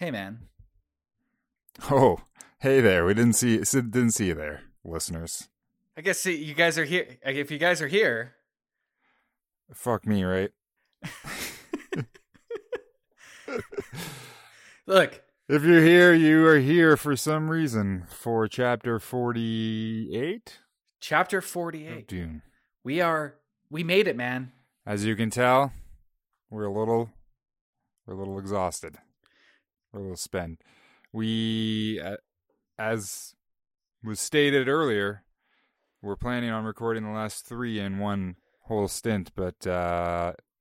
Hey, man. Oh, hey there. We didn't see you there, listeners. I guess you guys are here. If you guys are here. Fuck me, right? Look. If you're here, you are here for some reason for Chapter 48. Chapter 48. Dune. We made it, man. As you can tell, we're a little exhausted. We're a little spent. We, as was stated earlier, we're planning on recording the last three in one whole stint, but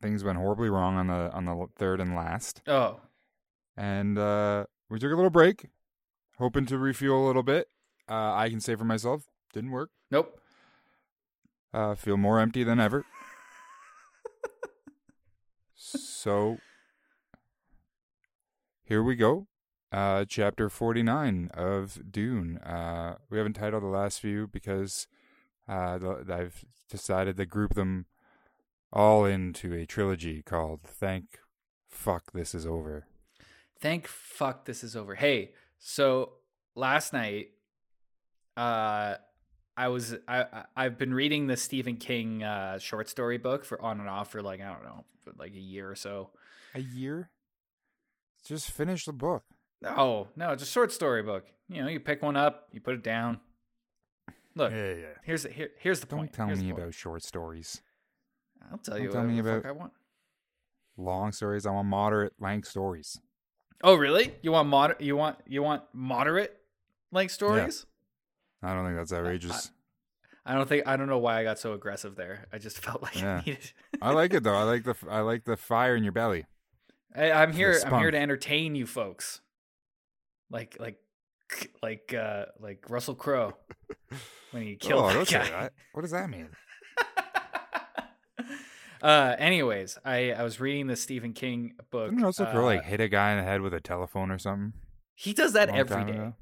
things went horribly wrong on the third and last. Oh. And, we took a little break, hoping to refuel a little bit. I can say for myself, didn't work. Nope. Feel more empty than ever. So, here we go. Chapter 49 of Dune. We haven't titled the last few because I've decided to group them all into a trilogy called Thank Fuck This Is Over. Thank fuck this is over. Hey, so last night, I've been reading the Stephen King short story book for on and off for like, I don't know, for like a year or so. A year? Just finish the book. Oh, no, it's a short story book. You know, you pick one up, you put it down. Look, yeah. Here's the point. Don't tell me about short stories. I'll tell you what the fuck I want. Long stories. I want moderate length stories. Oh really? You want moderate length stories? Yeah. I don't think that's outrageous. I don't know why I got so aggressive there. I just felt like I needed. I like it though. I like the fire in your belly. I'm here to entertain you folks. Like Russell Crowe when he killed that guy. What does that mean? Anyways, I was reading the Stephen King book. Didn't Russell Crowe hit a guy in the head with a telephone or something? He does that every day. Ago.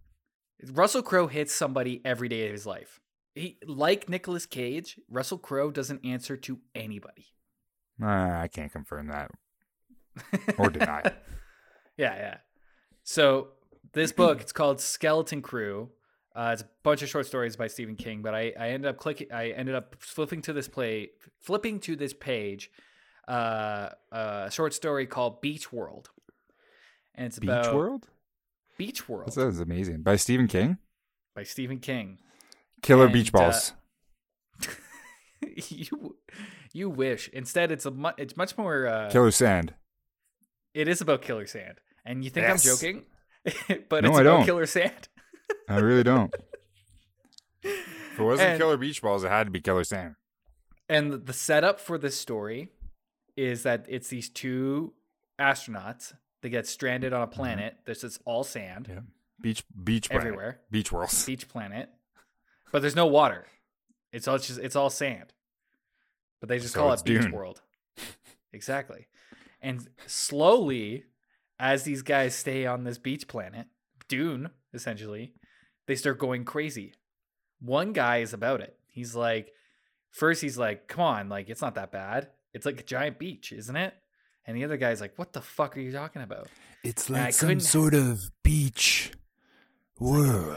Russell Crowe hits somebody every day of his life. He, like Nicolas Cage, Russell Crowe doesn't answer to anybody. I can't confirm that or deny it. Yeah. So this book, it's called Skeleton Crew. It's a bunch of short stories by Stephen King, but I ended up flipping to this page, a short story called Beach World, and it's about Beach World. That was amazing by Stephen King. Killer beach balls. You wish. Instead, it's much more killer sand. It is about killer sand, and you think I'm joking, but no, it's about killer sand. I really don't. If it wasn't killer beach balls, it had to be killer sand. And the setup for this story is that it's these two astronauts that get stranded on a planet. Mm-hmm. This is all sand. Yeah. Beach everywhere. Planet. Beach world. Beach planet. But there's no water. It's all sand. But they just call it Beach World. Exactly. And slowly, as these guys stay on this beach planet, Dune, essentially, they start going crazy. One guy is about it. He's like, come on, like, it's not that bad. It's like a giant beach, isn't it? And the other guy's like, what the fuck are you talking about? It's like some sort of beach world.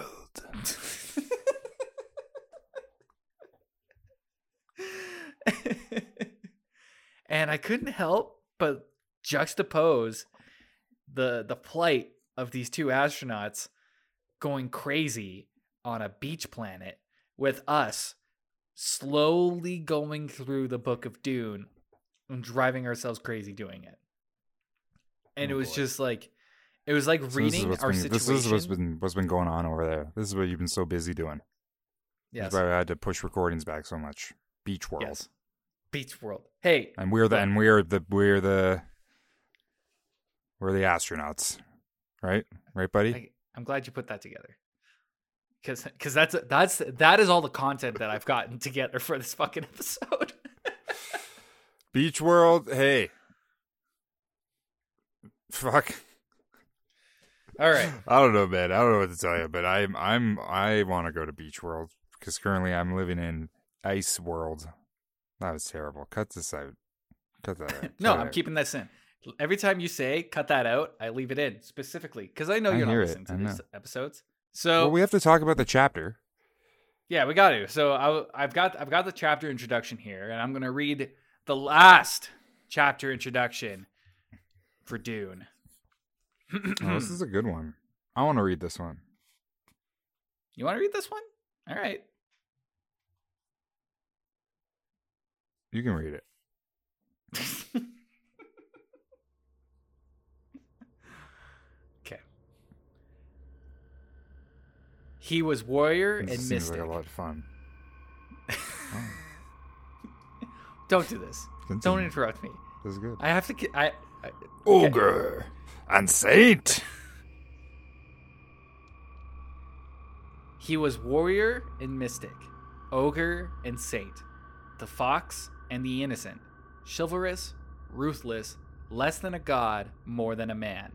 And I couldn't help but juxtapose the plight of these two astronauts going crazy on a beach planet with us slowly going through the book of Dune and driving ourselves crazy doing it. And it was like reading our situation. This is what's been going on over there. This is what you've been so busy doing. Yes. That's why I had to push recordings back so much. Beach World. Yes. Beach World. Hey. And we're the astronauts. Right, buddy? I'm glad you put that together, because that is all the content that I've gotten together for this fucking episode. Beach World, hey, fuck. All right. I don't know, man. I don't know what to tell you, but I want to go to Beach World because currently I'm living in Ice World. That was terrible. Cut this out. Cut that out. No, I'm keeping this in. Every time you say cut that out, I leave it in specifically because I know you're not listening to these episodes. So well, we have to talk about the chapter. Yeah, we got to. So I've got the chapter introduction here, and I'm going to read the last chapter introduction for Dune. Oh, this is a good one. I want to read this one. You want to read this one? All right. You can read it. He was warrior this and mystic. Seems like a lot of fun. Oh. Don't do this. Continue. Don't interrupt me. This is good. I have to. I ogre and saint. He was warrior and mystic, ogre and saint, the fox and the innocent, chivalrous, ruthless, less than a god, more than a man.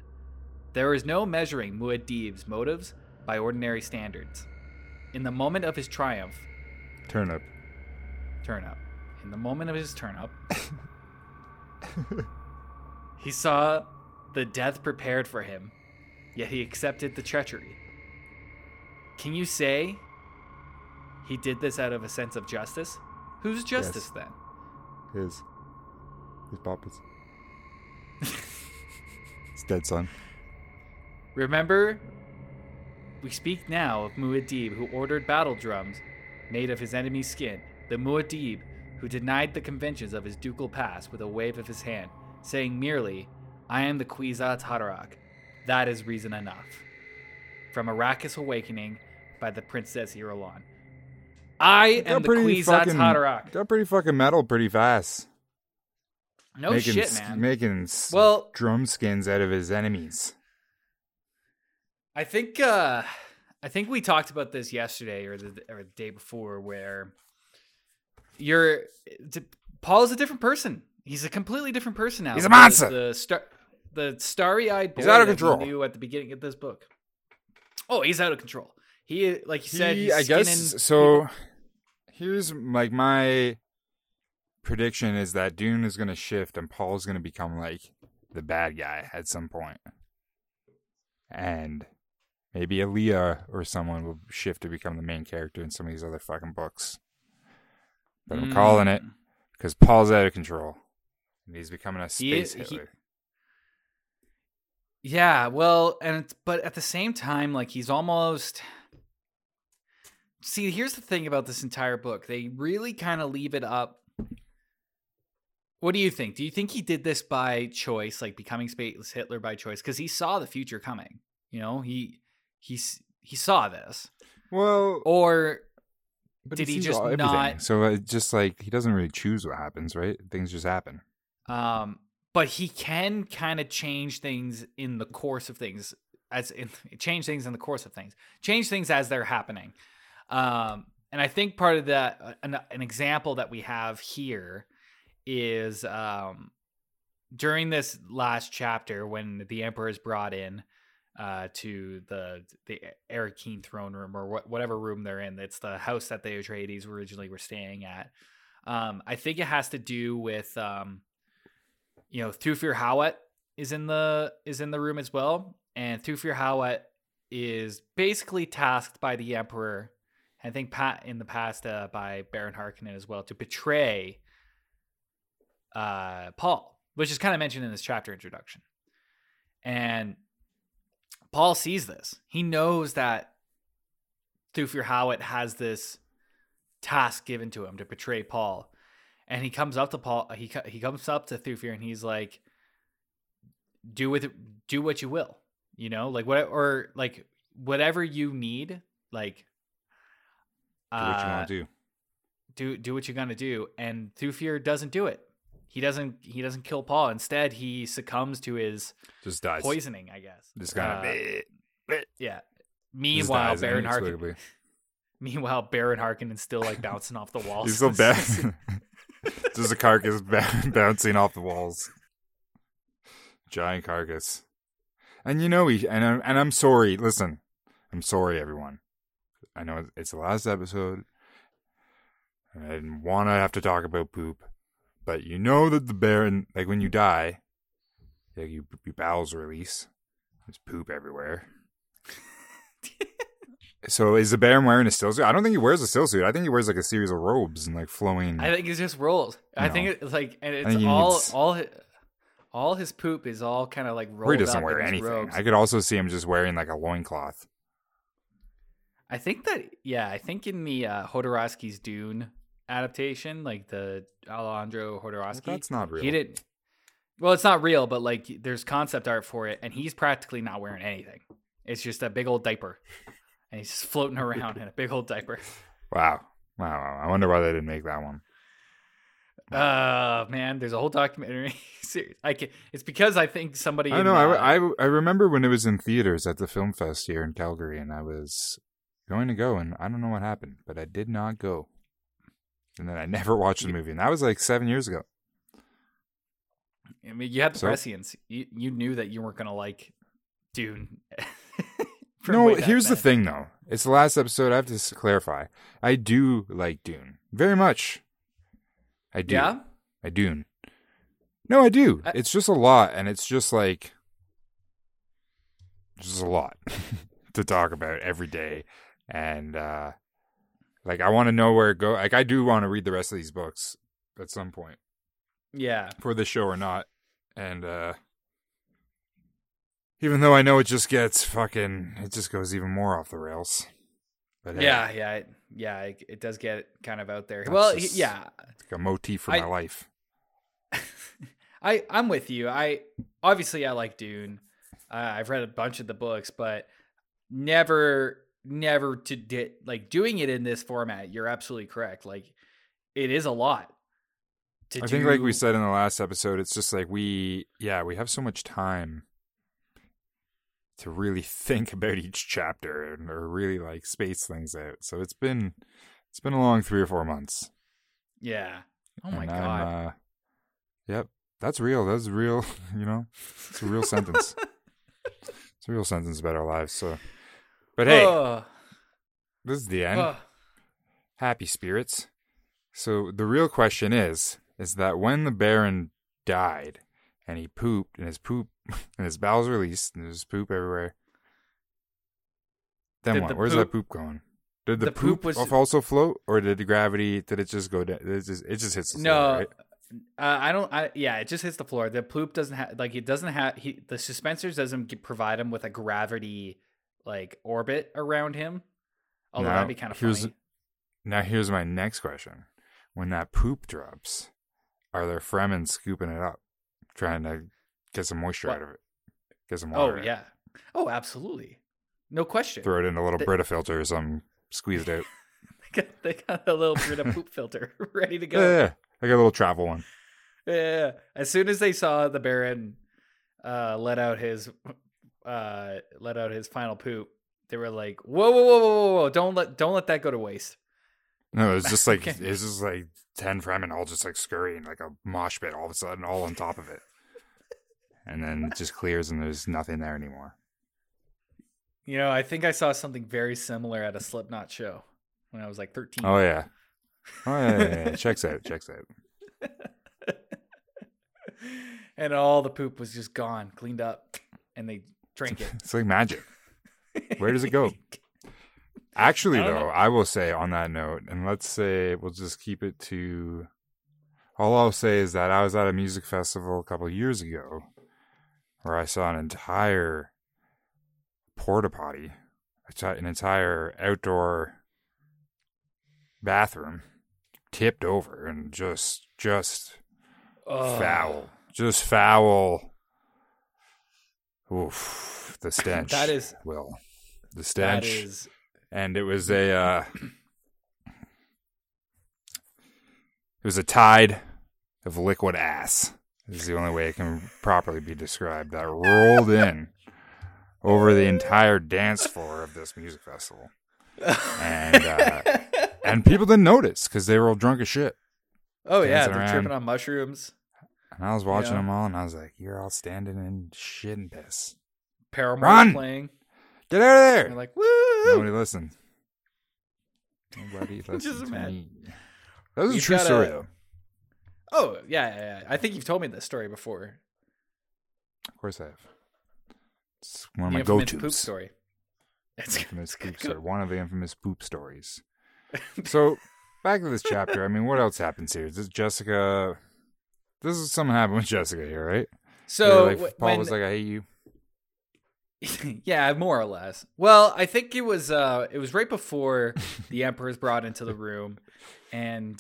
There is no measuring Muad'Dib's motives by ordinary standards. In the moment of his triumph... Turnip. In the moment of his turnip, he saw the death prepared for him, yet he accepted the treachery. Can you say he did this out of a sense of justice? Whose justice, yes, then? His papa's. His dead son. Remember... We speak now of Muad'Dib, who ordered battle drums made of his enemy's skin, the Muad'Dib who denied the conventions of his ducal past with a wave of his hand, saying merely, "I am the Kwisatz Haderach." That is reason enough. From Arrakis Awakening by the Princess Irulan. I am the Kwisatz Haderach. Got pretty fucking metal pretty fast. No making shit, man. Making drum skins out of his enemies. I think we talked about this yesterday or the day before, where Paul is a different person. He's a completely different person now. He's a monster. The starry-eyed boy he's out of control. He knew at the beginning of this book. Oh, he's out of control. He, like you said, he's skinning. I guess so. People. Here's like my prediction is that Dune is going to shift and Paul's going to become like the bad guy at some point, and maybe Aaliyah or someone will shift to become the main character in some of these other fucking books. But I'm calling it because Paul's out of control. And he's becoming a space Hitler. Yeah, well, but at the same time, like he's almost... See, here's the thing about this entire book. They really kind of leave it up. What do you think? Do you think he did this by choice, like becoming space Hitler by choice? Because he saw the future coming. You know, he saw this. Well, or did he just not? So it's just like he doesn't really choose what happens, right? Things just happen. But he can kind of change things in the course of things, change things as they're happening. And I think part of that, an example that we have here is during this last chapter when the Emperor is brought in. To the Arakeen throne room or whatever room they're in. It's the house that the Atreides originally were staying at. I think it has to do with, Thufir Hawat is in the room as well. And Thufir Hawat is basically tasked by the Emperor, I think in the past by Baron Harkonnen as well, to betray Paul, which is kind of mentioned in this chapter introduction. And Paul sees this. He knows that Thufir Hawat has this task given to him to betray Paul, and he comes up to Paul. He comes up to Thufir and he's like, "Do what you will, whatever you need, do what you want to do. Do what you're gonna do." And Thufir doesn't do it. He doesn't kill Paul. Instead, he succumbs to his poisoning, I guess. This guy. Yeah. Meanwhile, Baron Harkonnen is still like bouncing off the walls. He's still just a carcass bouncing off the walls. Giant carcass. And I'm sorry. Listen, I'm sorry, everyone. I know it's the last episode, and I didn't want to have to talk about poop. But you know that the Baron, like when you die, Yeah, your bowels release. There's poop everywhere. So is the Baron wearing a still suit? I don't think he wears a still suit. I think he wears like a series of robes and like flowing. I think it's just rolls. I think it's like, and it's all his poop is all kind of like rolled up. He doesn't wear anything. Robes. I could also see him just wearing like a loincloth. I think that, yeah, I think in the Jodorowsky's Dune adaptation, like the Alejandro Jodorowsky. Well, that's not real. He didn't. Well, it's not real, but like there's concept art for it, and he's practically not wearing anything. It's just a big old diaper. And he's just floating around in a big old diaper. Wow. I wonder why they didn't make that one. Man, there's a whole documentary series. It's because I think somebody... I know. I remember when it was in theaters at the Film Fest here in Calgary, and I was going to go, and I don't know what happened, but I did not go. And then I never watched the movie, and that was like 7 years ago. I mean, you had the prescience. You knew that you weren't going to like Dune. No, here's the thing, though. It's the last episode. I have to clarify. I do like Dune. Very much. I do. Yeah? I do. No, I do. It's just a lot, and it's just like... just a lot to talk about every day. And, like, I want to know where it goes. Like, I do want to read the rest of these books at some point. Yeah. For the show or not. And, even though I know it just gets fucking, it just goes even more off the rails. But it does get kind of out there. Well, yeah, it's like a motif for my life. I'm with you. I like Dune. I've read a bunch of the books, but never to like doing it in this format. You're absolutely correct. Like it is a lot. I think, like we said in the last episode, it's just like we have so much time to really think about each chapter and or really like space things out. So it's been a long 3 or 4 months. Yeah. Oh my God. Yep. That's real. That's real. You know, it's a real sentence. It's a real sentence about our lives. So, but hey, this is the end. Happy spirits. So the real question is that when the Baron died and he pooped and his poop and his bowels released, and there's poop everywhere. Then what? Where's that poop going? Did the poop also float, or did the gravity? Did it just go down? It just hits the floor. No, right? It just hits the floor. The poop doesn't have the suspensors doesn't provide him with a gravity like orbit around him. Although that'd be kind of funny. Now here's my next question: when that poop drops, are there Fremen scooping it up, trying to get some moisture out of it? Get some water. Oh, yeah. Oh, absolutely. No question. Throw it in a little Brita filter or something. Squeeze it out. They got a little Brita poop filter ready to go. Yeah. I got a little travel one. Yeah. As soon as they saw the Baron let out his final poop, they were like, "Whoa, whoa, whoa, whoa, whoa! Don't let that go to waste." No, it was just like it's just like 10 Fremen all just like scurrying like a mosh pit all of a sudden, all on top of it. And then it just clears and there's nothing there anymore. You know, I think I saw something very similar at a Slipknot show when I was like 13. Oh, yeah. Oh, yeah. Checks out. And all the poop was just gone, cleaned up, and they drank it. It's like magic. Where does it go? Actually, though, I will say on that note, and let's say we'll just keep it to... all I'll say is that I was at a music festival a couple of years ago where I saw an entire porta potty, an entire outdoor bathroom tipped over and just foul. Just foul. Oof. The stench. That is... Will. The stench. That is... And it was a... it was a tide of liquid ass. This is the only way it can properly be described. That rolled in over the entire dance floor of this music festival. And people didn't notice because they were all drunk as shit. Oh, yeah. They're tripping on mushrooms. And I was watching them all and I was like, you're all standing in shit and piss. Paramore playing. Get out of there. You're like, woo. Nobody listened. Nobody listened Just to mad. Me. That was a true story, though. Oh, yeah. I think you've told me this story before. course I have. It's one of my go-tos. The infamous poop story. That's infamous poop story. One of the infamous poop stories. So back to this chapter. I mean, what else happens here? This Jessica. This is something happened with Jessica here, right? So like, Paul was like, "I hate you." Yeah, more or less. Well, I think it was right before the Emperor's brought into the room, and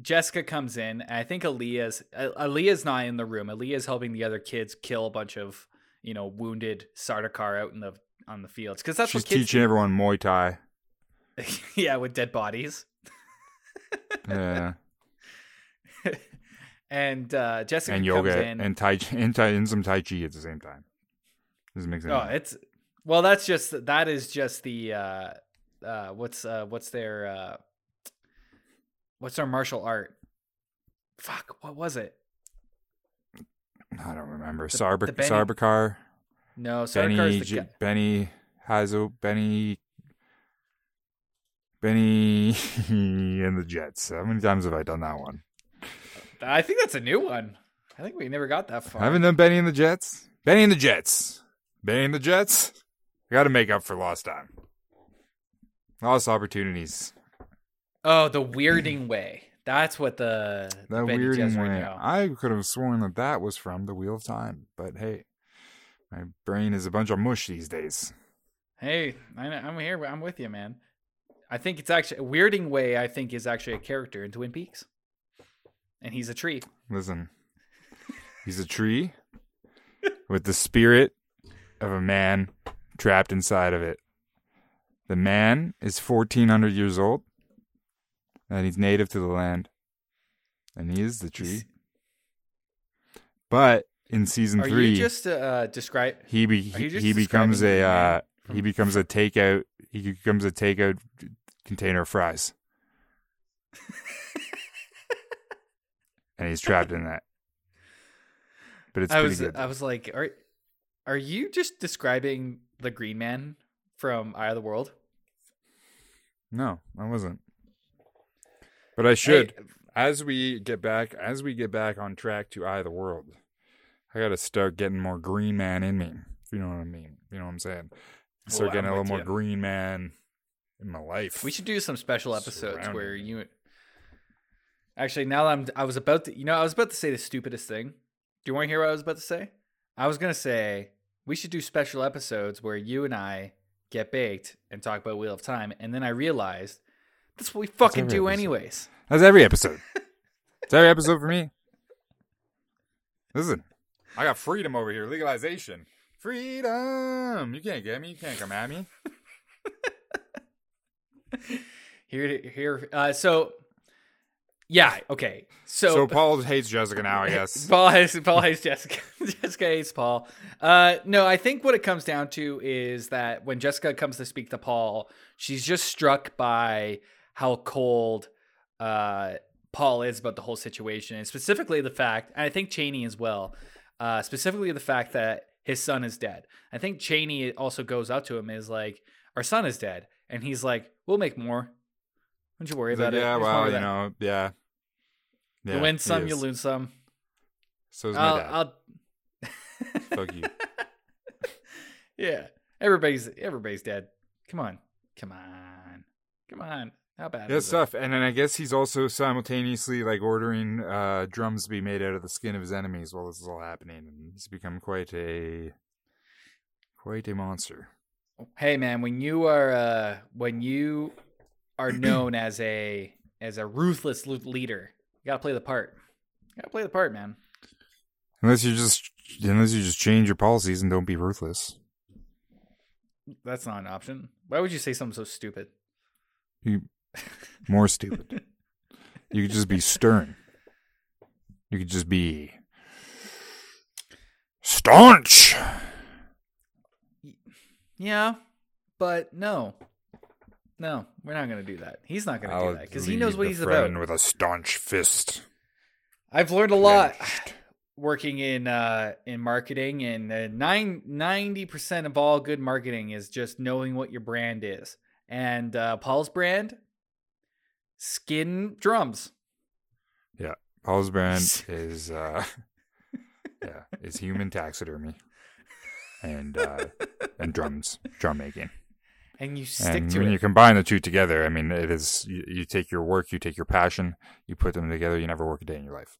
Jessica comes in. I think Aaliyah's not in the room. Aaliyah's helping the other kids kill a bunch of wounded Sardaukar out on the fields, because that's what kids teaching do. Everyone Muay Thai. Yeah, with dead bodies. Yeah. And Jessica and yoga comes in. And some Tai Chi at the same time. Doesn't make sense. Oh, it's well. That is just the what's their martial art? Fuck, what was it? I don't remember. Sardaukar. No, Sardaukar is the guy. Benny and the Jets. How many times have I done that one? I think that's a new one. I think we never got that far. I haven't done Benny and the Jets. I got to make up for lost time. Lost opportunities. Oh, the Weirding Way. That's what the Weirding Way. Right, I could have sworn that was from the Wheel of Time. But hey, my brain is a bunch of mush these days. Hey, I'm here. I'm with you, man. I think it's actually Weirding Way. I think is actually a character in Twin Peaks. And he's a tree. Listen, he's a tree with the spirit of a man trapped inside of it. The man is 1,400 years old, and he's native to the land, and he is the tree. But in season three, you just describe he becomes a takeout container of fries. And he's trapped in that. But it's pretty good. I was like, are you just describing the Green Man from Eye of the World? No, I wasn't. But I should. Hey, as we get back on track to Eye of the World, I got to start getting more Green Man in me. If you know what I mean. You know what I'm saying? Start getting a little more Green Man in my life. We should do some special episodes where you... Actually, now that I was about to say the stupidest thing. Do you want to hear what I was about to say? I was going to say we should do special episodes where you and I get baked and talk about Wheel of Time, and then I realized that's what we fucking do anyways. That's every episode. It's every episode for me. Listen, I got freedom over here. Legalization. Freedom. You can't get me. You can't come at me. Here. So... Yeah, okay. So Paul hates Jessica now, I guess. Paul hates Jessica. Jessica hates Paul. No, I think what it comes down to is that when Jessica comes to speak to Paul, she's just struck by how cold Paul is about the whole situation. And specifically the fact, and I think Chaney as well, specifically the fact that his son is dead. I think Chaney also goes up to him and is like, our son is dead. And he's like, we'll make more. Don't you worry about it. Yeah, well, you win some, you lose some. So is my dad. Fuck you. Yeah, everybody's dead. Come on. How bad is stuff. It? And then I guess he's also simultaneously like ordering drums to be made out of the skin of his enemies while this is all happening, and he's become quite a monster. Hey, man, when you are known as a ruthless leader. You gotta play the part. Man. Unless you just change your policies and don't be ruthless. That's not an option. Why would you say something so stupid? More stupid. You could just be stern. You could just be staunch. Yeah, but no. No, we're not going to do that. He's not going to do that because he knows what he's about. With a staunch fist. I've learned a lot working in marketing, and 90% of all good marketing is just knowing what your brand is. And Paul's brand, skin drums. Yeah, Paul's brand is Yeah, it's human taxidermy and drum making. And you stick to it. When you combine the two together, I mean, it is you take your work, you take your passion, you put them together, you never work a day in your life.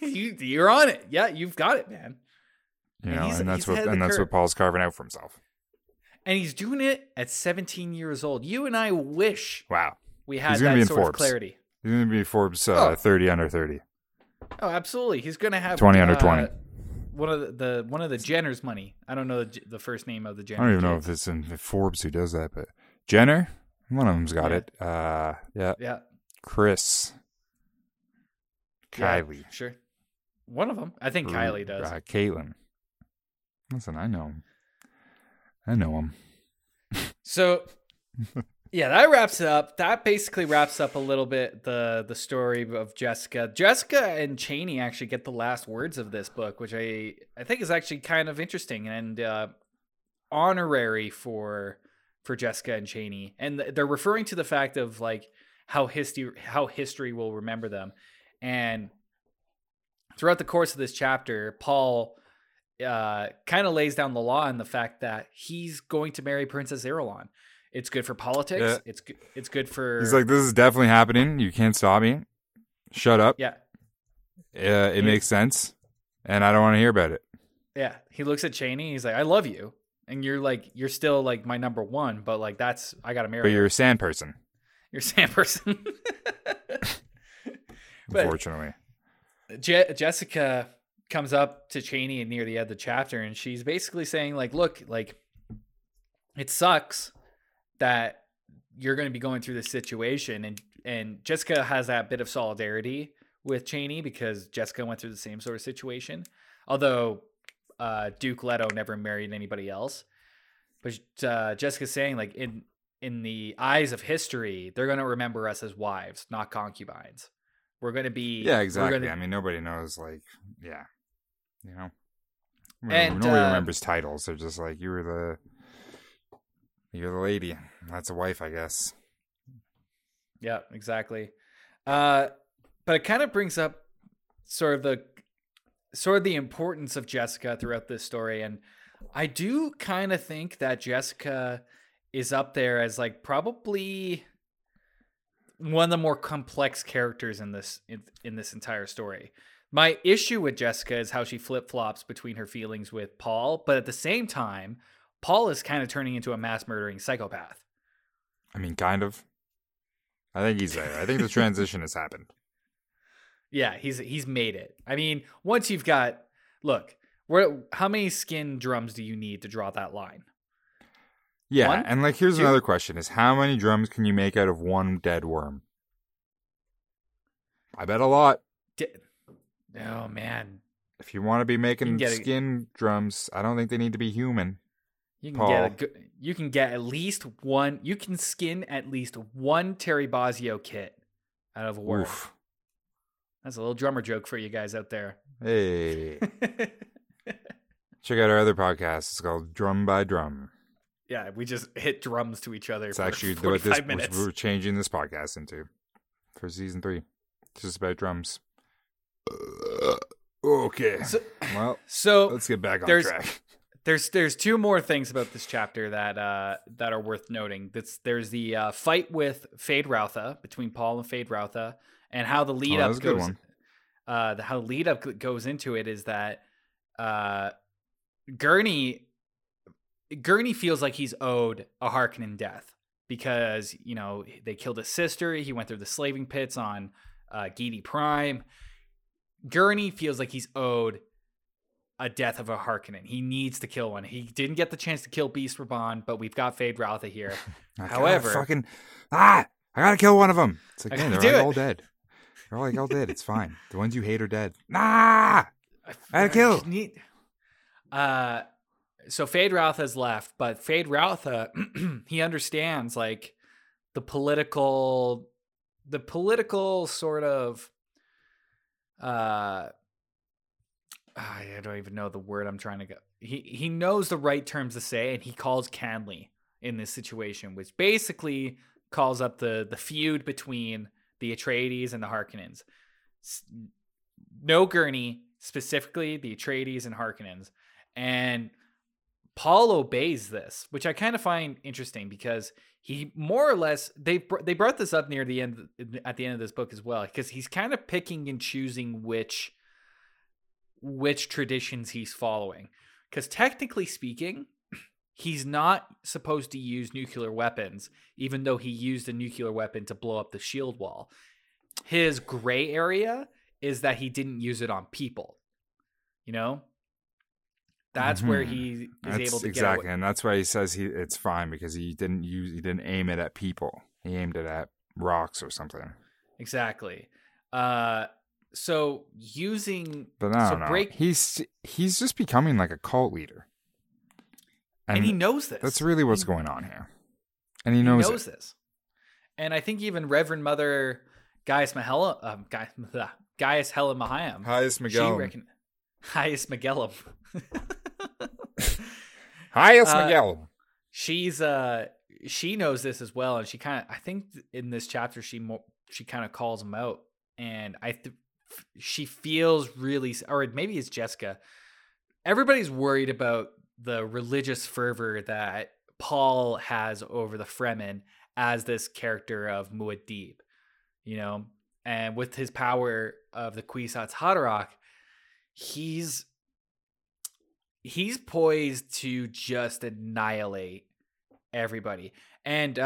You're on it. Yeah, you've got it, man. You know, and that's what Paul's carving out for himself. And he's doing it at 17 years old. You and I wish we had that sort of clarity. He's going to be Forbes 30 under 30. Oh, absolutely. He's going to have 20 under 20. One of the Jenner's money. I don't know the first name of the Jenner. I don't even know if it's in Forbes who does that, but Jenner, one of them's got it. Yeah. Chris. Kylie. Yeah, sure. One of them. I think Kylie does. Caitlin. Listen, I know him. So, yeah, that wraps it up. That basically wraps up a little bit the story of Jessica. Jessica and Chaney actually get the last words of this book, which I think is actually kind of interesting and honorary for Jessica and Chaney. And they're referring to the fact of like how history will remember them. And throughout the course of this chapter, Paul kind of lays down the law and the fact that he's going to marry Princess Irulan. It's good for politics. Yeah. It's good for. He's like, this is definitely happening. You can't stop me. Shut up. Yeah. It makes sense, and I don't want to hear about it. Yeah. He looks at Chaney. He's like, I love you, and you're like, you're still like my number one, but like that's I gotta marry. But you're a sand person. You're a sand person. Unfortunately, Jessica comes up to Chaney near the end of the chapter, and she's basically saying, like, look, like, it sucks that you're going to be going through this situation. And Jessica has that bit of solidarity with Chaney because Jessica went through the same sort of situation. Although Duke Leto never married anybody else. But Jessica's saying, like, in the eyes of history, they're going to remember us as wives, not concubines. We're going to be... Yeah, exactly. I mean, nobody knows, like, yeah. You know? And, nobody remembers titles. They're just like, you're the lady. That's a wife, I guess. Yeah, exactly. But it kind of brings up sort of the importance of Jessica throughout this story. And I do kind of think that Jessica is up there as, like, probably one of the more complex characters in this entire story. My issue with Jessica is how she flip-flops between her feelings with Paul, but at the same time, Paul is kind of turning into a mass murdering psychopath. I mean, kind of. I think he's there. I think the transition has happened. Yeah, he's made it. I mean, once you've got how many skin drums do you need to draw that line? Yeah, one? And like here's another question is how many drums can you make out of one dead worm? I bet a lot. Oh, man. If you want to be making skin drums, I don't think they need to be human. You can get at least one. You can skin at least one Terry Bozzio kit out of a worm. Oof. That's a little drummer joke for you guys out there. Hey. Check out our other podcast. It's called Drum by Drum. Yeah, we just hit drums to each other. It's actually what we're changing this podcast into for season 3. It's just about drums. Okay. So let's get back on track. There's two more things about this chapter that are worth noting. There's the fight with Feyd-Rautha between Paul and Feyd-Rautha, and how the lead up goes. How the lead up goes into it is that Gurney feels like he's owed a Harkonnen death because you know they killed his sister. He went through the slaving pits on Giedi Prime. Gurney feels like he's owed a death of a Harkonnen. He needs to kill one. He didn't get the chance to kill Beast Rabban, but we've got Feyd-Rautha here. However, I gotta kill one of them. It's like, man, they're all dead. They're all dead. It's fine. The ones you hate are dead. Nah, I gotta kill. So Feyd-Rautha's left, but Feyd-Rautha he understands like the political sort of. I don't even know the word I'm trying to go. He knows the right terms to say, and he calls Canley in this situation, which basically calls up the feud between the Atreides and the Harkonnens. No Gurney, specifically the Atreides and Harkonnens. And Paul obeys this, which I kind of find interesting because he more or less, they brought this up near the end, at the end of this book as well, because he's kind of picking and choosing which traditions he's following. Because technically speaking, he's not supposed to use nuclear weapons, even though he used a nuclear weapon to blow up the shield wall. His gray area is that he didn't use it on people, you know? That's where he is able to get away. And that's why he says it's fine, because he didn't aim it at people. He aimed it at rocks or something. Exactly. So using, but he's just becoming like a cult leader, and he knows this. That's really what's going on here, and he knows this. And I think even Reverend Mother Gaius Helen Mohiam, Gaius Magellum. Highest Miguel. She knows this as well, and she kind of, I think in this chapter she kind of calls him out, and she feels really, or maybe it's Jessica. Everybody's worried about the religious fervor that Paul has over the Fremen as this character of Muad'Dib, you know, and with his power of the Kwisatz Haderach, He's poised to just annihilate everybody. And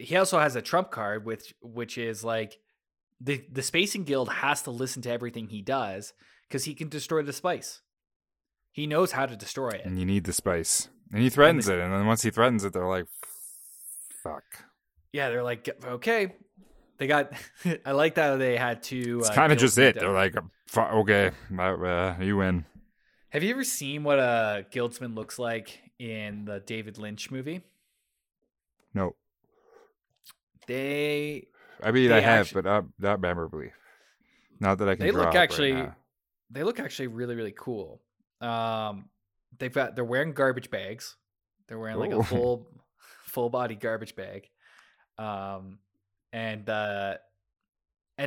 he also has a trump card, which is like the Spacing Guild has to listen to everything he does because he can destroy the spice. He knows how to destroy it. And you need the spice. And he threatens it. And then once he threatens it, they're like, fuck. Yeah, they're like, okay. They got, I like that they had to. It's kind of just it. They're like, okay, you win. Have you ever seen what a guildsman looks like in the David Lynch movie? No. I have, but not memorably. Not that I can. They look actually really, really cool. They're wearing garbage bags. They're wearing like a full body garbage bag. And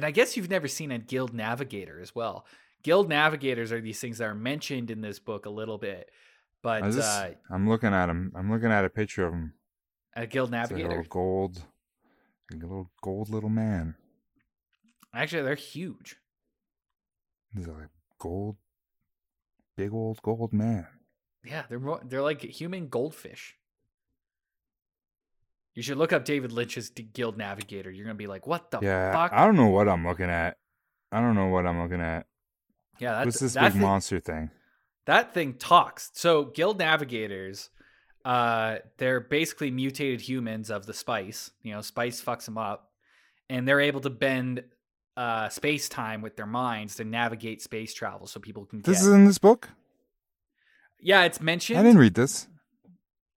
I guess you've never seen a Guild Navigator as well. Guild Navigators are these things that are mentioned in this book a little bit, but I'm looking at them. I'm looking at a picture of him. A Guild Navigator, it's a little gold little man. Actually, they're huge. He's a big old man. Yeah, they're like human goldfish. You should look up David Lynch's Guild Navigator. You're gonna be like, what the fuck? I don't know what I'm looking at. Yeah, what's this big monster thing? That thing talks. So Guild Navigators, they're basically mutated humans of the spice. You know, spice fucks them up, and they're able to bend space-time with their minds to navigate space travel, so people can. This is in this book? Yeah, it's mentioned. I didn't read this.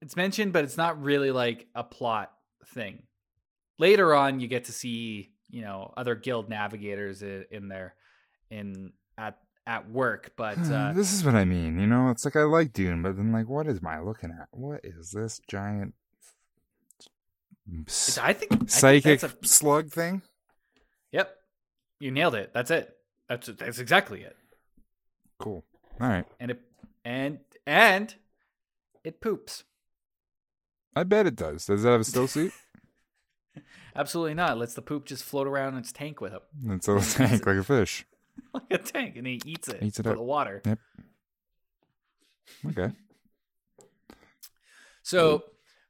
It's mentioned, but it's not really like a plot thing. Later on, you get to see, you know, other Guild Navigators at work, but this is what I mean, you know. It's like I like Dune, but then like, what am I looking at? What is this giant? I think psychic slug thing. Yep, you nailed it. That's it. That's exactly it. Cool. All right. And it poops. I bet it does. Does it have a still suit? Absolutely not. It lets the poop just float around in its tank with him. It's a little tank like a fish. Like a tank, and he eats it out of the water. Yep. Okay. So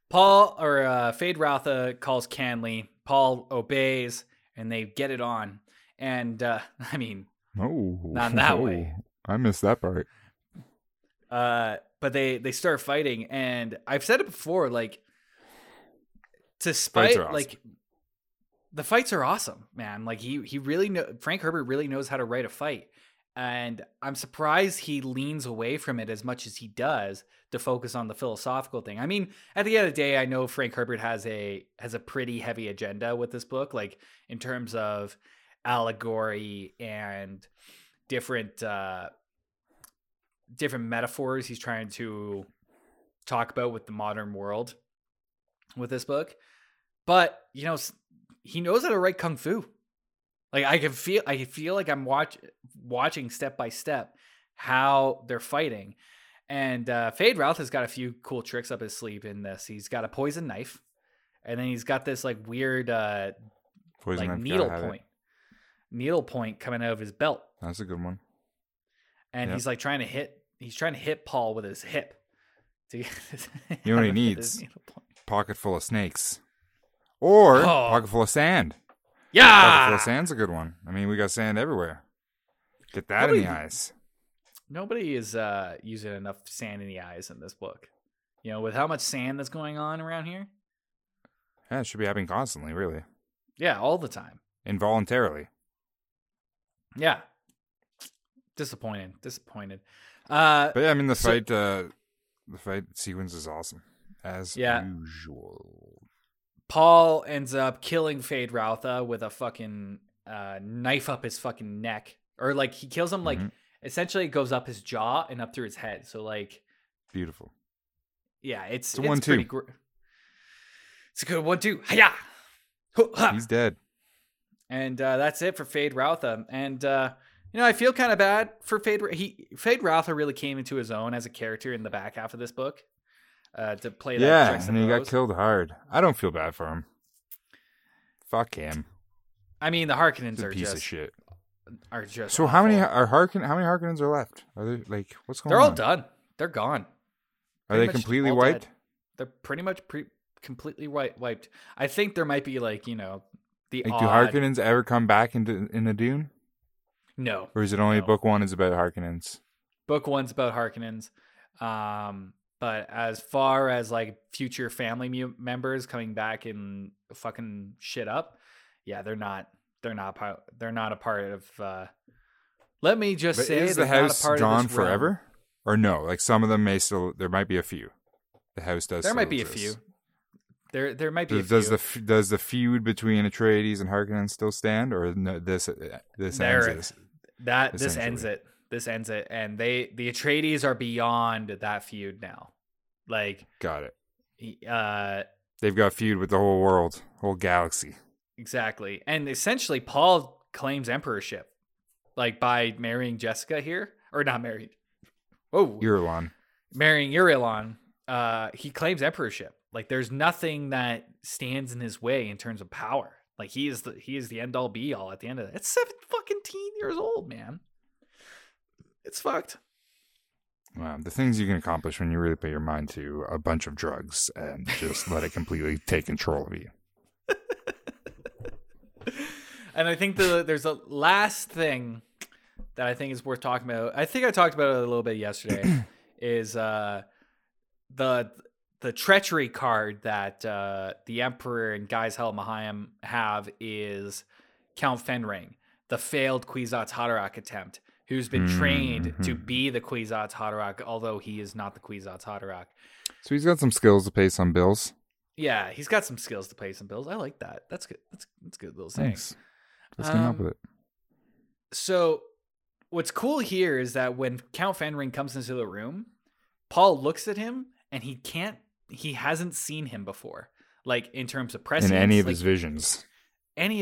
Paul or Feyd-Rautha calls Canley. Paul obeys, and they get it on. And not in that way. I missed that part. But they start fighting, and I've said it before. Like, despite awesome. Like. The fights are awesome, man. Like he really Frank Herbert really knows how to write a fight, and I'm surprised he leans away from it as much as he does to focus on the philosophical thing. I mean, at the end of the day, I know Frank Herbert has a pretty heavy agenda with this book, like in terms of allegory and different metaphors he's trying to talk about with the modern world with this book, but you know. He knows how to write kung fu. Like I feel like I'm watching step by step how they're fighting. And Feyd-Rautha has got a few cool tricks up his sleeve in this. He's got a poison knife, and then he's got this like weird like needle point coming out of his belt. That's a good one. And yep. He's like trying to hit Paul with his hip. You know what he needs? Pocket full of snakes. Or pocket full of sand. Yeah. Pocket full of sand's a good one. I mean, we got sand everywhere. Get that in the eyes. Nobody is using enough sand in the eyes in this book. You know, with how much sand that's going on around here. Yeah, it should be happening constantly, really. Yeah, all the time. Involuntarily. Yeah. Disappointed. But yeah, I mean, the fight sequence is awesome, as usual. Paul ends up killing Feyd-Rautha with a fucking knife up his fucking neck. Or, like, he kills him, like, essentially it goes up his jaw and up through his head. So, like... Beautiful. Yeah, it's 1-2. Pretty great. It's a good 1-2. Hi-ya! Ho-ha! He's dead. And that's it for Feyd-Rautha. And... you know, I feel kind of bad for Feyd-Rautha. Feyd-Rautha really came into his own as a character in the back half of this book to play that. Yeah, and he got killed hard. I don't feel bad for him. Fuck him. I mean, the Harkonnens are just a piece of shit. Are just so awful. How many Harkonnens are left? Are they like what's going on? They're all done. They're gone. Are they completely wiped? They're pretty much completely wiped. I think there might be like you know the. Like, do Harkonnens ever come back in the Dune? No. Or is it only book one is about Harkonnens? Book one's about Harkonnens. But as far as like future family members coming back and fucking shit up, yeah, they're not a part of, let me just but say is the house not a part gone of this forever realm. Or no, like some of them may still, there might be a few. The house does. There might be exist. A few. There might be. Does the feud between Atreides and Harkonnen still stand, or no, this there, ends it? That this ends it. This ends it, and the Atreides are beyond that feud now. Like, got it. They've got feud with the whole world, whole galaxy. Exactly, and essentially, Paul claims emperorship, like by marrying Jessica here, or not married. Oh, Irulan. Marrying Irulan, he claims emperorship. Like, there's nothing that stands in his way in terms of power. Like, he is the end all be all at the end of that. It's 17 years old, man. It's fucked. Wow. The things you can accomplish when you really put your mind to a bunch of drugs and just let it completely take control of you. And I think there's a last thing that I think is worth talking about. I think I talked about it a little bit yesterday is the treachery card that the Emperor and Gaius Helen Mohiam have is Count Fenring, the failed Kwisatz Haderach attempt, who's been trained to be the Kwisatz Haderach, although he is not the Kwisatz Haderach. So he's got some skills to pay some bills. Yeah, he's got some skills to pay some bills. I like that. That's good. That's good little thing. Thanks. Let's come up with it. So what's cool here is that when Count Fenring comes into the room, Paul looks at him and he hasn't seen him before, like in terms of precedence. In any of his visions. He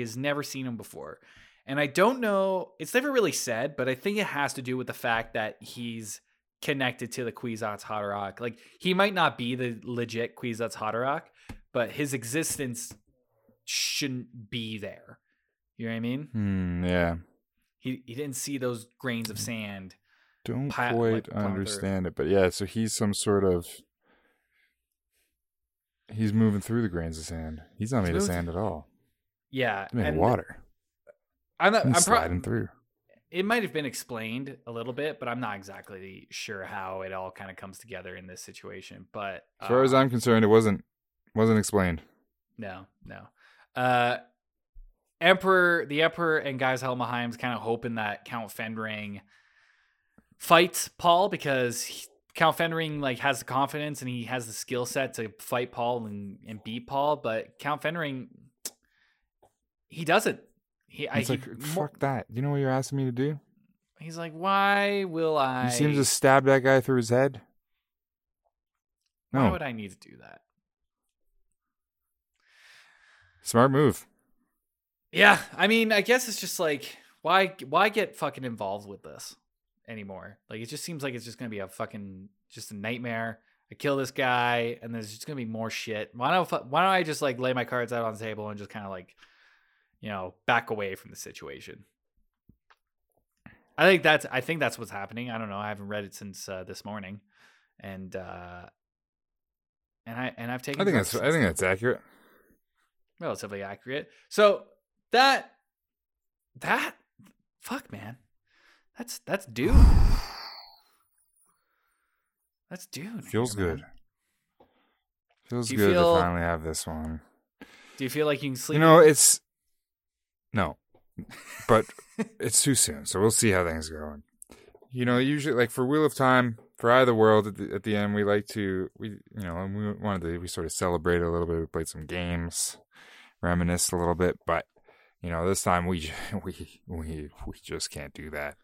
has never seen him before. And I don't know, it's never really said, but I think it has to do with the fact that he's connected to the Kwisatz Haderach. Like, he might not be the legit Kwisatz Haderach, but his existence shouldn't be there. You know what I mean? Yeah. He didn't see those grains of sand. Don't quite understand it, but yeah, so he's some sort of... He's moving through the grains of sand. He's not made of sand at all. Yeah. He's made of water. I'm sliding through. It might have been explained a little bit, but I'm not exactly sure how it all kind of comes together in this situation. But as far as I'm concerned, it wasn't explained. No. The Emperor and Gaius Helen Mohiam's kind of hoping that Count Fenring fights Paul because Count Fenring like has the confidence and he has the skill set to fight Paul and beat Paul, but Count Fenring he doesn't. Fuck that. You know what you're asking me to do? He's like, why will I? You seem to stab that guy through his head. No. Why would I need to do that? Smart move. Yeah, I mean, I guess it's just like why get fucking involved with this? anymore. Like, it just seems like it's just going to be a fucking, just a nightmare. I kill this guy and there's just going to be more shit. Why don't I just like lay my cards out on the table and just kind of like, you know, back away from the situation? I think that's what's happening. I don't know. I haven't read it since this morning. I think that's accurate. Relatively accurate. So that fuck, man. That's Dune. That's Dune. Feels good. Feels good to finally have this one. Do you feel like you can sleep? You know, it's no, but it's too soon. So we'll see how things go. And, you know, usually like for Wheel of Time, for Eye of the World, at the end, we like to we sort of celebrate a little bit. We played some games, reminisced a little bit, but you know, this time we just can't do that.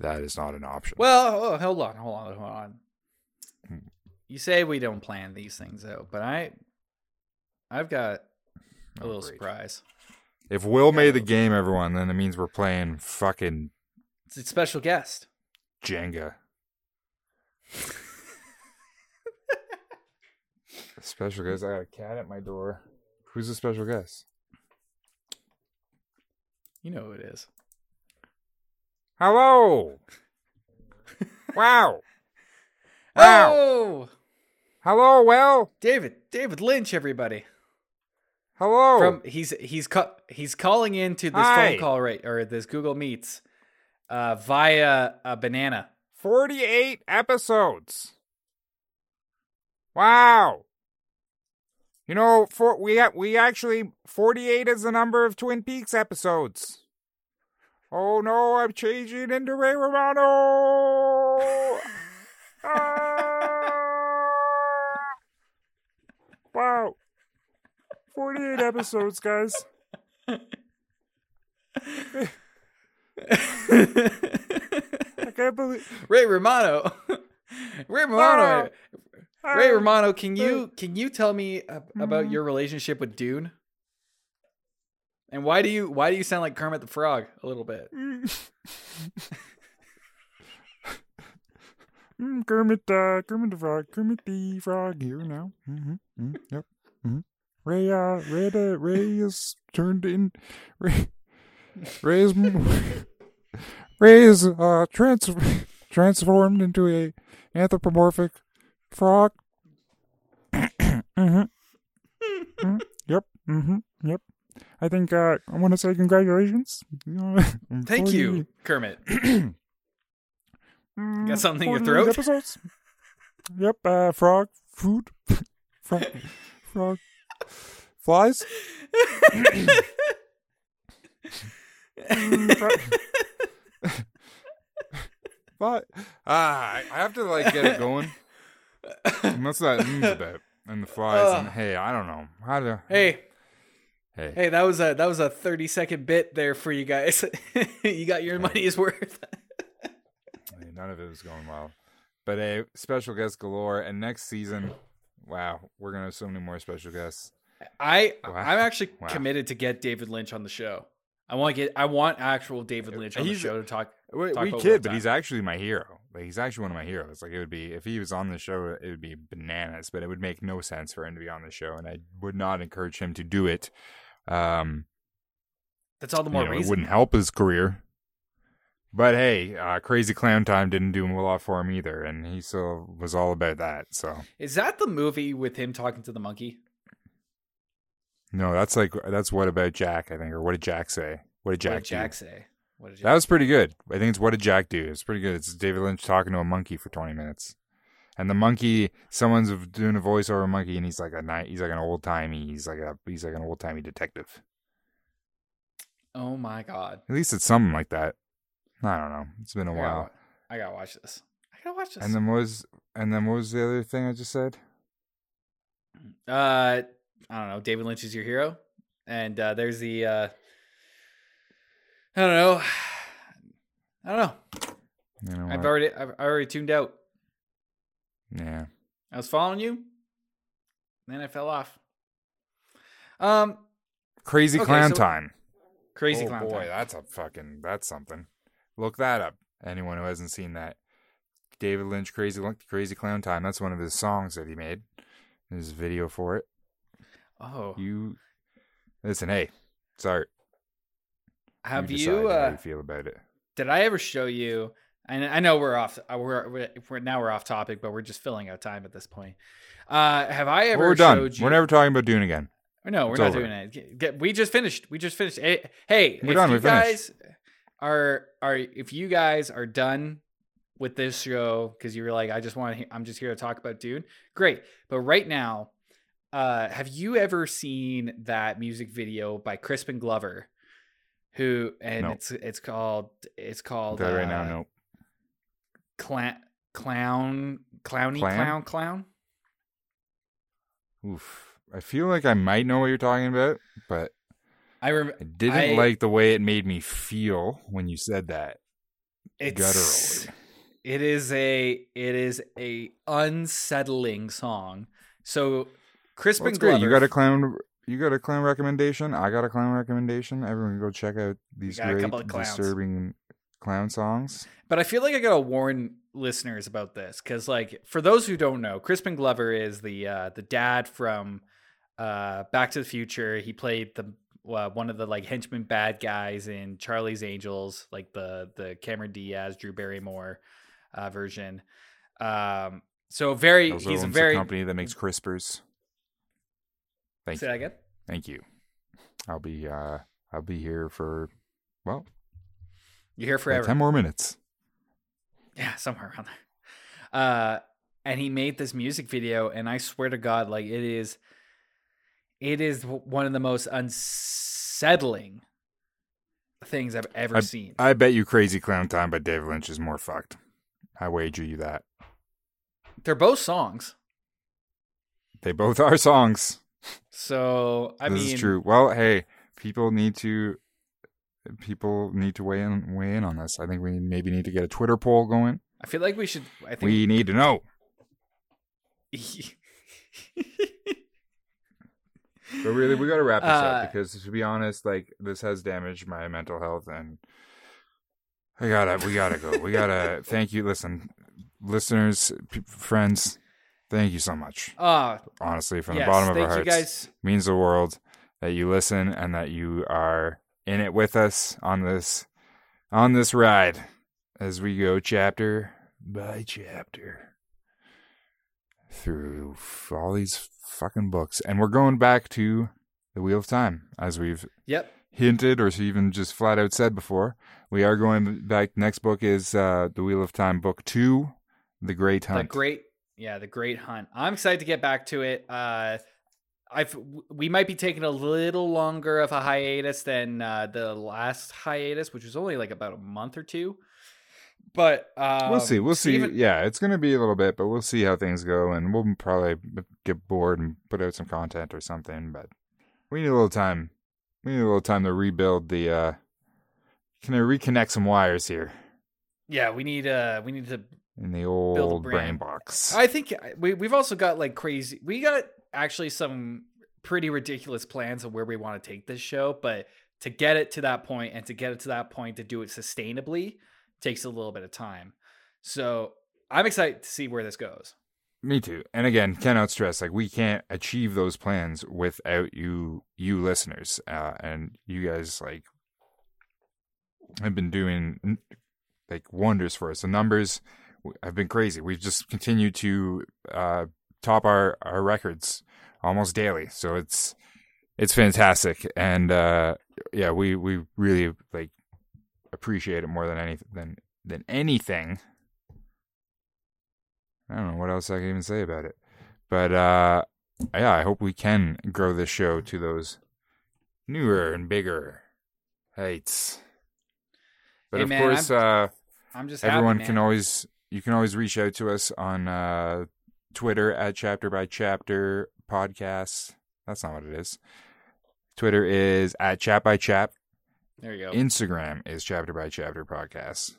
That is not an option. Well, hold on. You say we don't plan these things out, but I've got a little surprise. If Will made the game, everyone, then it means we're playing fucking... It's a special guest. Jenga. Special guest. I got a cat at my door. Who's the special guest? You know who it is. Hello. Wow. Wow. Oh. Hello, Will. David Lynch, everybody. Hello. He's calling into this phone call or this Google Meets via a banana. 48 episodes. Wow. You know, we actually 48 is the number of Twin Peaks episodes. Oh no, I'm changing into Ray Romano! Wow. 48 episodes, guys. I can't believe... Ray Romano! Wow. Ray Romano, can you tell me about your relationship with Dune? And why do you sound like Kermit the Frog a little bit? Kermit the Frog here now. Mm-hmm. Mm-hmm. Yep. Mm-hmm. Ray is transformed into a anthropomorphic frog. Mm-hmm. Mm-hmm. Yep. Mm-hmm. Yep. I think I want to say congratulations. Thank you, Kermit. Got something in your throat? Episodes. Yep, frog food. frog flies. But I have to like get it going. And that's what that means about and the flies and hey, I don't know how to. Hey, that was a 30-second bit there for you guys. You got your money's worth. None of it was going well, but a special guest galore. And next season, wow, we're gonna have so many more special guests. I'm actually committed to get David Lynch on the show. I want actual David Lynch on the show to talk. We kid, but he's actually my hero. Like he's actually one of my heroes. Like it would be if he was on the show, it would be bananas. But it would make no sense for him to be on the show, and I would not encourage him to do it. That's all the more reason. It wouldn't help his career. But hey, Crazy Clown Time didn't do a lot for him either, and he still was all about that. So is that the movie with him talking to the monkey? No, that's What About Jack, I think, or What Did Jack Say? What did Jack say? That was pretty good. I think it's What Did Jack Do? It's pretty good. It's David Lynch talking to a monkey for 20 minutes, and the monkey, someone's doing a voice over a monkey, and he's like an old timey detective. Oh my god! At least it's something like that. I don't know. It's been a while. I gotta watch this. And then what was the other thing I just said? I don't know. David Lynch is your hero, and there's the. I don't know. You know I've already tuned out. Yeah. I was following you, then I fell off. Crazy Clown Time. Crazy Clown Time. Boy, that's something. Look that up. Anyone who hasn't seen that, David Lynch, Crazy Clown Time. That's one of his songs that he made. There's a video for it. Oh, you listen. Hey, it's art. Have you? How you feel about it? Did I ever show you? And I know we're off. We're off topic, but we're just filling out time at this point. Have I ever? We're done. Showed you... We're never talking about Dune again. No, we're not doing it. We just finished. Hey, we're done. If you guys are done with this show because you were like, I'm just here to talk about Dune. Great, but right now, have you ever seen that music video by Crispin Glover? It's called right now. Nope. Clown. Oof. I feel like I might know what you're talking about, but I like the way it made me feel when you said that. It's gutturally. It is a unsettling song. So Crispin Glover, you got a clown. You got a clown recommendation. I got a clown recommendation. Everyone go check out these great, disturbing clown songs. But I feel like I gotta warn listeners about this because, like, for those who don't know, Crispin Glover is the dad from Back to the Future. He played the one of the like henchmen bad guys in Charlie's Angels, like the Cameron Diaz, Drew Barrymore version. He's a company that makes crispers. Say that again. Thank you. I'll be here for, well, you're here forever. 10 more minutes. Yeah, somewhere around there. And he made this music video, and I swear to God, like it is one of the most unsettling things I've ever seen. I bet you Crazy Clown Time by David Lynch is more fucked. I wager you that. They're both songs. They both are songs. So this is true. Well, hey, people need to weigh in on this. I think we need to get a Twitter poll going. I feel like we should. I think we need to know. But really, we got to wrap this up because, to be honest, like this has damaged my mental health, and we gotta go. We gotta thank you. Listen, listeners, friends. Thank you so much. Honestly, from the bottom of our hearts, guys. Means the world that you listen and that you are in it with us on this ride as we go chapter by chapter through all these fucking books. And we're going back to the Wheel of Time, as we've hinted or even just flat out said before. We are going back. Next book is the Wheel of Time, Book 2, The Great Hunt. The Great Hunt. I'm excited to get back to it. We might be taking a little longer of a hiatus than the last hiatus, which was only like about a month or two. But we'll see. Yeah, it's going to be a little bit, but we'll see how things go, and we'll probably get bored and put out some content or something. But we need a little time. To rebuild the. Can I reconnect some wires here? Yeah, we need to. In the old brain box. I think we've also got like crazy. We got actually some pretty ridiculous plans of where we want to take this show, but to get it to that point and to do it sustainably takes a little bit of time. So I'm excited to see where this goes. Me too. And again, cannot stress, like we can't achieve those plans without you listeners. And you guys like have been doing like wonders for us. The numbers I've been crazy. We've just continued to top our records almost daily. So it's fantastic. And we really like appreciate it more than anything. I don't know what else I can even say about it. But I hope we can grow this show to those newer and bigger heights. But hey, of course, I'm just everyone happy, can always... You can always reach out to us on Twitter at Chapter by Chapter Podcast. That's not what it is. Twitter is at Chap by Chap. There you go. Instagram is Chapter by Chapter Podcast.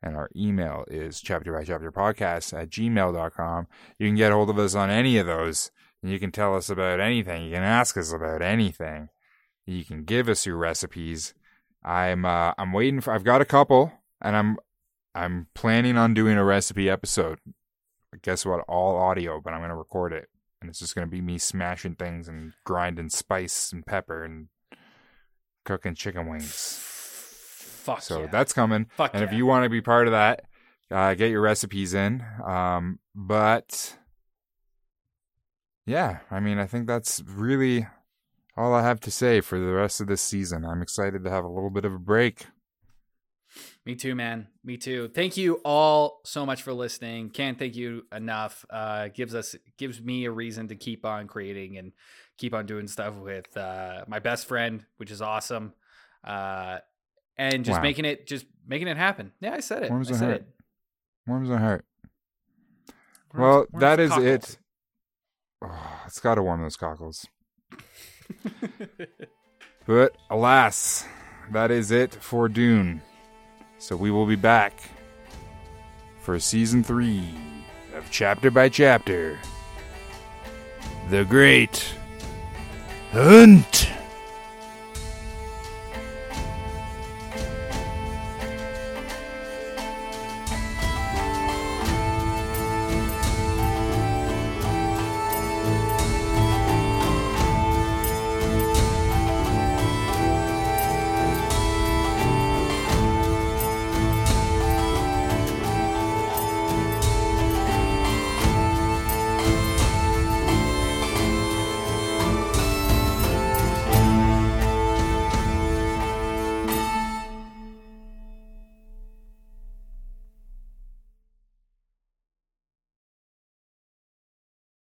And our email is chapterbychapterpodcast@gmail.com. You can get hold of us on any of those. And you can tell us about anything. You can ask us about anything. You can give us your recipes. I'm waiting for... I've got a couple. And I'm... I'm planning on doing a recipe episode. Guess what? All audio, but I'm going to record it. And it's just going to be me smashing things and grinding spice and pepper and cooking chicken wings. Fuck so yeah. That's coming. Fuck and yeah. If you want to be part of that, get your recipes in. But yeah, I mean, I think that's really all I have to say for the rest of this season. I'm excited to have a little bit of a break. Me too, man. Me too. Thank you all so much for listening. Can't thank you enough. Gives me a reason to keep on creating and keep on doing stuff with my best friend, which is awesome. And just making it happen. Yeah, I said it. Warms the heart. Warms the heart. Well, that is it. Oh, it's got to warm those cockles. But alas, that is it for Dune. So we will be back for season 3 of Chapter by Chapter, The Great Hunt.